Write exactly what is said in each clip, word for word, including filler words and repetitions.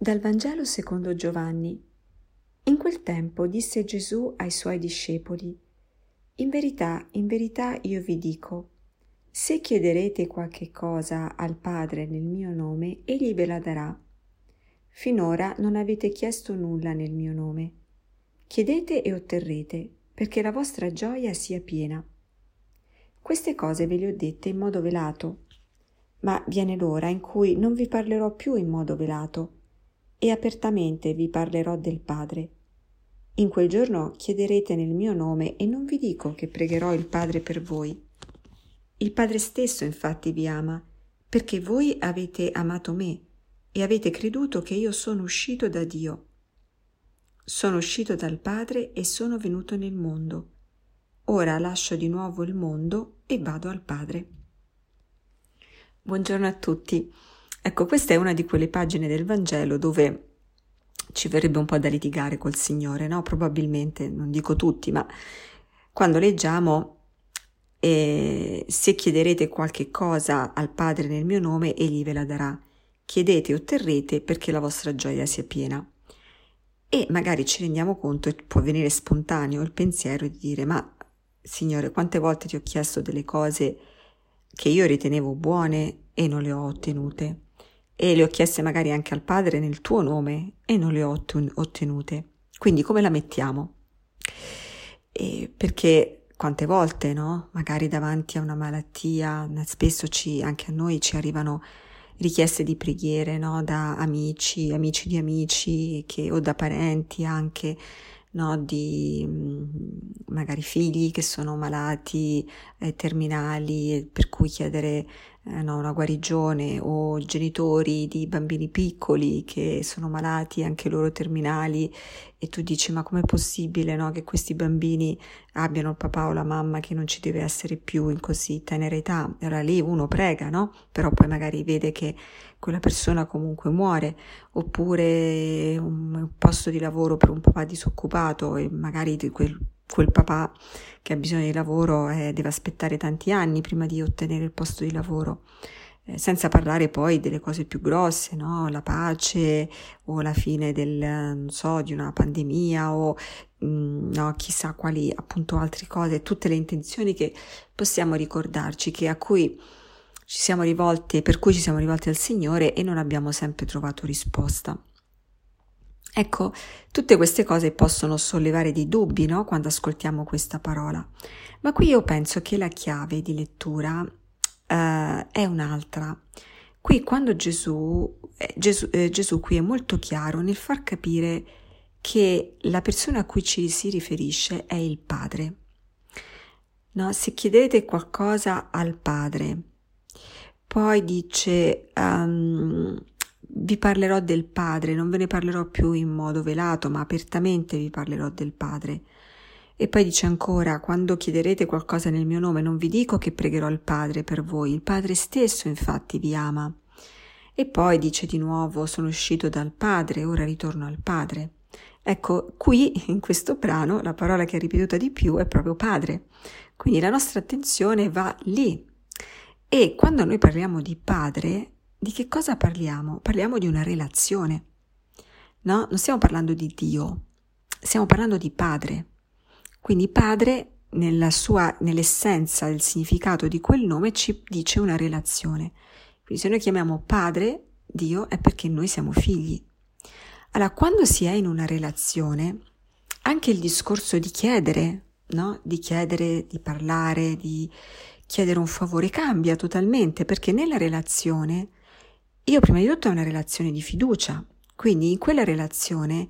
Dal Vangelo secondo Giovanni. In quel tempo disse Gesù ai suoi discepoli: In verità, in verità io vi dico, se chiederete qualche cosa al Padre nel mio nome, egli ve la darà. Finora non avete chiesto nulla nel mio nome. Chiedete e otterrete, perché la vostra gioia sia piena. Queste cose ve le ho dette in modo velato, ma viene l'ora in cui non vi parlerò più in modo velato, e apertamente vi parlerò del Padre. In quel giorno chiederete nel mio nome, e non vi dico che pregherò il Padre per voi. Il Padre stesso infatti vi ama, perché voi avete amato me e avete creduto che io sono uscito da Dio. Sono uscito dal Padre e sono venuto nel mondo. Ora lascio di nuovo il mondo e vado al Padre. Buongiorno a tutti. Ecco, questa è una di quelle pagine del Vangelo dove ci verrebbe un po' da litigare col Signore, no? Probabilmente, non dico tutti, ma quando leggiamo eh, se chiederete qualche cosa al Padre nel mio nome, egli ve la darà. Chiedete e otterrete perché la vostra gioia sia piena. E magari ci rendiamo conto, e può venire spontaneo il pensiero di dire: ma Signore, quante volte ti ho chiesto delle cose che io ritenevo buone e non le ho ottenute? E le ho chieste magari anche al Padre nel tuo nome e non le ho ottenute. Quindi come la mettiamo? E perché quante volte, no? Magari davanti a una malattia, spesso ci, anche a noi ci arrivano richieste di preghiere, no? Da amici, amici di amici, che, o da parenti anche, no? Di magari figli che sono malati, eh, terminali, per cui chiedere eh, no, una guarigione, o genitori di bambini piccoli che sono malati, anche loro terminali, e tu dici: ma com'è possibile, no, che questi bambini abbiano il papà o la mamma che non ci deve essere più in così tenera età? Allora lì uno prega, no? Però poi magari vede che quella persona comunque muore, oppure un posto di lavoro per un papà disoccupato, e magari quel quel papà che ha bisogno di lavoro eh, deve aspettare tanti anni prima di ottenere il posto di lavoro, eh, senza parlare poi delle cose più grosse, no? La pace, o la fine del, non so, di una pandemia, o mh, no, chissà quali appunto altre cose, tutte le intenzioni che possiamo ricordarci, che a cui ci siamo rivolti, per cui ci siamo rivolti al Signore e non abbiamo sempre trovato risposta. Ecco, tutte queste cose possono sollevare dei dubbi, no? Quando ascoltiamo questa parola. Ma qui io penso che la chiave di lettura eh, è un'altra. Qui quando Gesù, eh, Gesù, eh, Gesù qui è molto chiaro nel far capire che la persona a cui ci si riferisce è il Padre. No? Se chiedete qualcosa al Padre, poi dice... Um, Vi parlerò del Padre, non ve ne parlerò più in modo velato, ma apertamente vi parlerò del Padre. E poi dice ancora: quando chiederete qualcosa nel mio nome, non vi dico che pregherò il Padre per voi, il Padre stesso infatti vi ama. E poi dice di nuovo: sono uscito dal Padre, ora ritorno al Padre. Ecco, qui in questo brano la parola che è ripetuta di più è proprio Padre. Quindi la nostra attenzione va lì. E quando noi parliamo di Padre, di che cosa parliamo? Parliamo di una relazione, no? Non stiamo parlando di Dio, stiamo parlando di Padre. Quindi Padre, nella sua, nell'essenza del significato di quel nome, ci dice una relazione. Quindi se noi chiamiamo Padre Dio è perché noi siamo figli. Allora, quando si è in una relazione, anche il discorso di chiedere, no? Di chiedere, di parlare, di chiedere un favore cambia totalmente, perché nella relazione... Io prima di tutto è una relazione di fiducia, quindi in quella relazione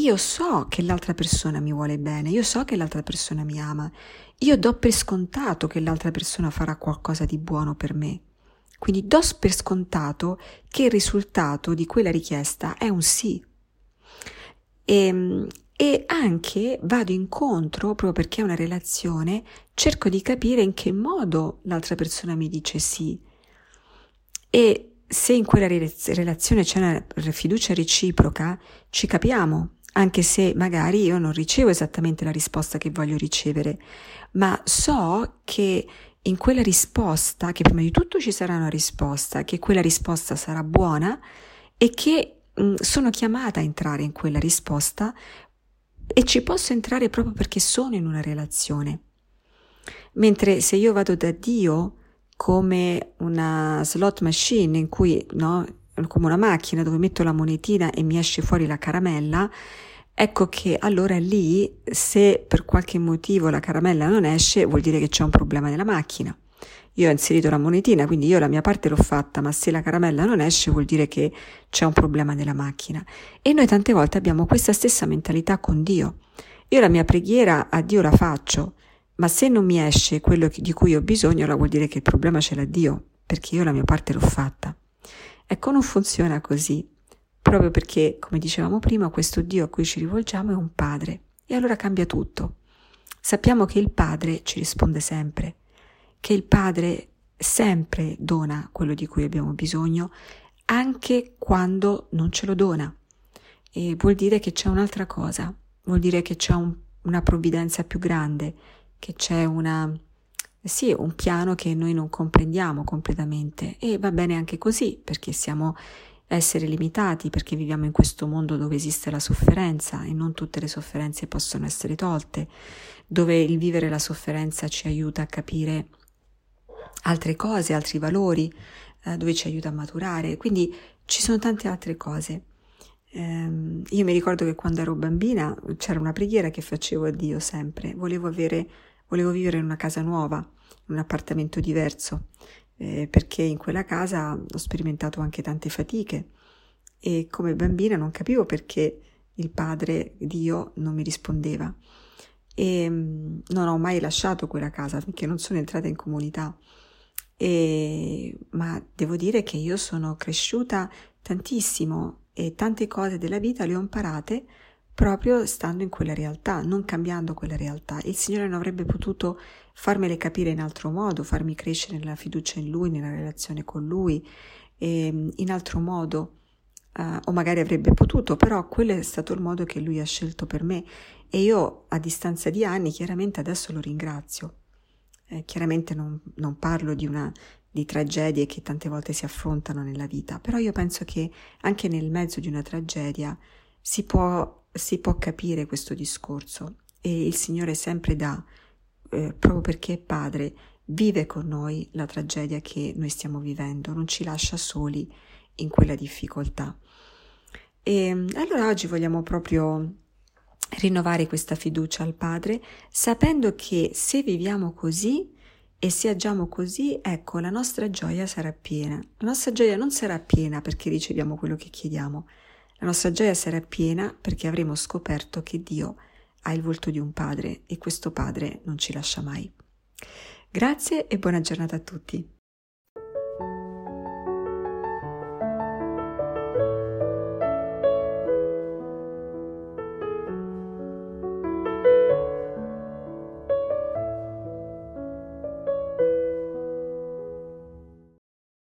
io so che l'altra persona mi vuole bene, io so che l'altra persona mi ama, io do per scontato che l'altra persona farà qualcosa di buono per me, quindi do per scontato che il risultato di quella richiesta è un sì. E, e anche vado incontro, proprio perché è una relazione, cerco di capire in che modo l'altra persona mi dice sì. E se in quella relazione c'è una fiducia reciproca, ci capiamo, anche se magari io non ricevo esattamente la risposta che voglio ricevere, ma so che in quella risposta, che prima di tutto ci sarà una risposta, che quella risposta sarà buona e che mh, sono chiamata a entrare in quella risposta e ci posso entrare proprio perché sono in una relazione. Mentre se io vado da Dio come una slot machine in cui, no, come una macchina dove metto la monetina e mi esce fuori la caramella, ecco che allora lì, se per qualche motivo la caramella non esce, vuol dire che c'è un problema nella macchina. Io ho inserito la monetina, quindi io la mia parte l'ho fatta, ma se la caramella non esce vuol dire che c'è un problema nella macchina. E noi tante volte abbiamo questa stessa mentalità con Dio. Io la mia preghiera a Dio la faccio, ma se non mi esce quello di cui ho bisogno, allora vuol dire che il problema ce l'ha Dio, perché io la mia parte l'ho fatta. Ecco, non funziona così, proprio perché, come dicevamo prima, questo Dio a cui ci rivolgiamo è un Padre, e allora cambia tutto. Sappiamo che il Padre ci risponde sempre, che il Padre sempre dona quello di cui abbiamo bisogno, anche quando non ce lo dona. E vuol dire che c'è un'altra cosa, vuol dire che c'è un, una provvidenza più grande, che c'è una... Sì, un piano che noi non comprendiamo completamente, e va bene anche così, perché siamo esseri limitati, perché viviamo in questo mondo dove esiste la sofferenza e non tutte le sofferenze possono essere tolte, dove il vivere la sofferenza ci aiuta a capire altre cose, altri valori, eh, dove ci aiuta a maturare, quindi ci sono tante altre cose. Ehm, io mi ricordo che quando ero bambina c'era una preghiera che facevo a Dio sempre, volevo avere Volevo vivere in una casa nuova, in un appartamento diverso, eh, perché in quella casa ho sperimentato anche tante fatiche e come bambina non capivo perché il Padre Dio non mi rispondeva. E mh, non ho mai lasciato quella casa finché non sono entrata in comunità. E, ma devo dire che io sono cresciuta tantissimo e tante cose della vita le ho imparate proprio stando in quella realtà, non cambiando quella realtà. Il Signore non avrebbe potuto farmele capire in altro modo, farmi crescere nella fiducia in Lui, nella relazione con Lui, e in altro modo, eh, o magari avrebbe potuto, però quello è stato il modo che Lui ha scelto per me. E io, a distanza di anni, chiaramente adesso lo ringrazio. Eh, chiaramente non, non parlo di una... di tragedie che tante volte si affrontano nella vita, però io penso che anche nel mezzo di una tragedia si può... si può capire questo discorso, e il Signore sempre dà, eh, proprio perché è Padre, vive con noi la tragedia che noi stiamo vivendo, non ci lascia soli in quella difficoltà. E allora oggi vogliamo proprio rinnovare questa fiducia al Padre, sapendo che se viviamo così e se agiamo così, ecco, la nostra gioia sarà piena. La nostra gioia non sarà piena perché riceviamo quello che chiediamo. La nostra gioia sarà piena perché avremo scoperto che Dio ha il volto di un Padre e questo Padre non ci lascia mai. Grazie e buona giornata a tutti.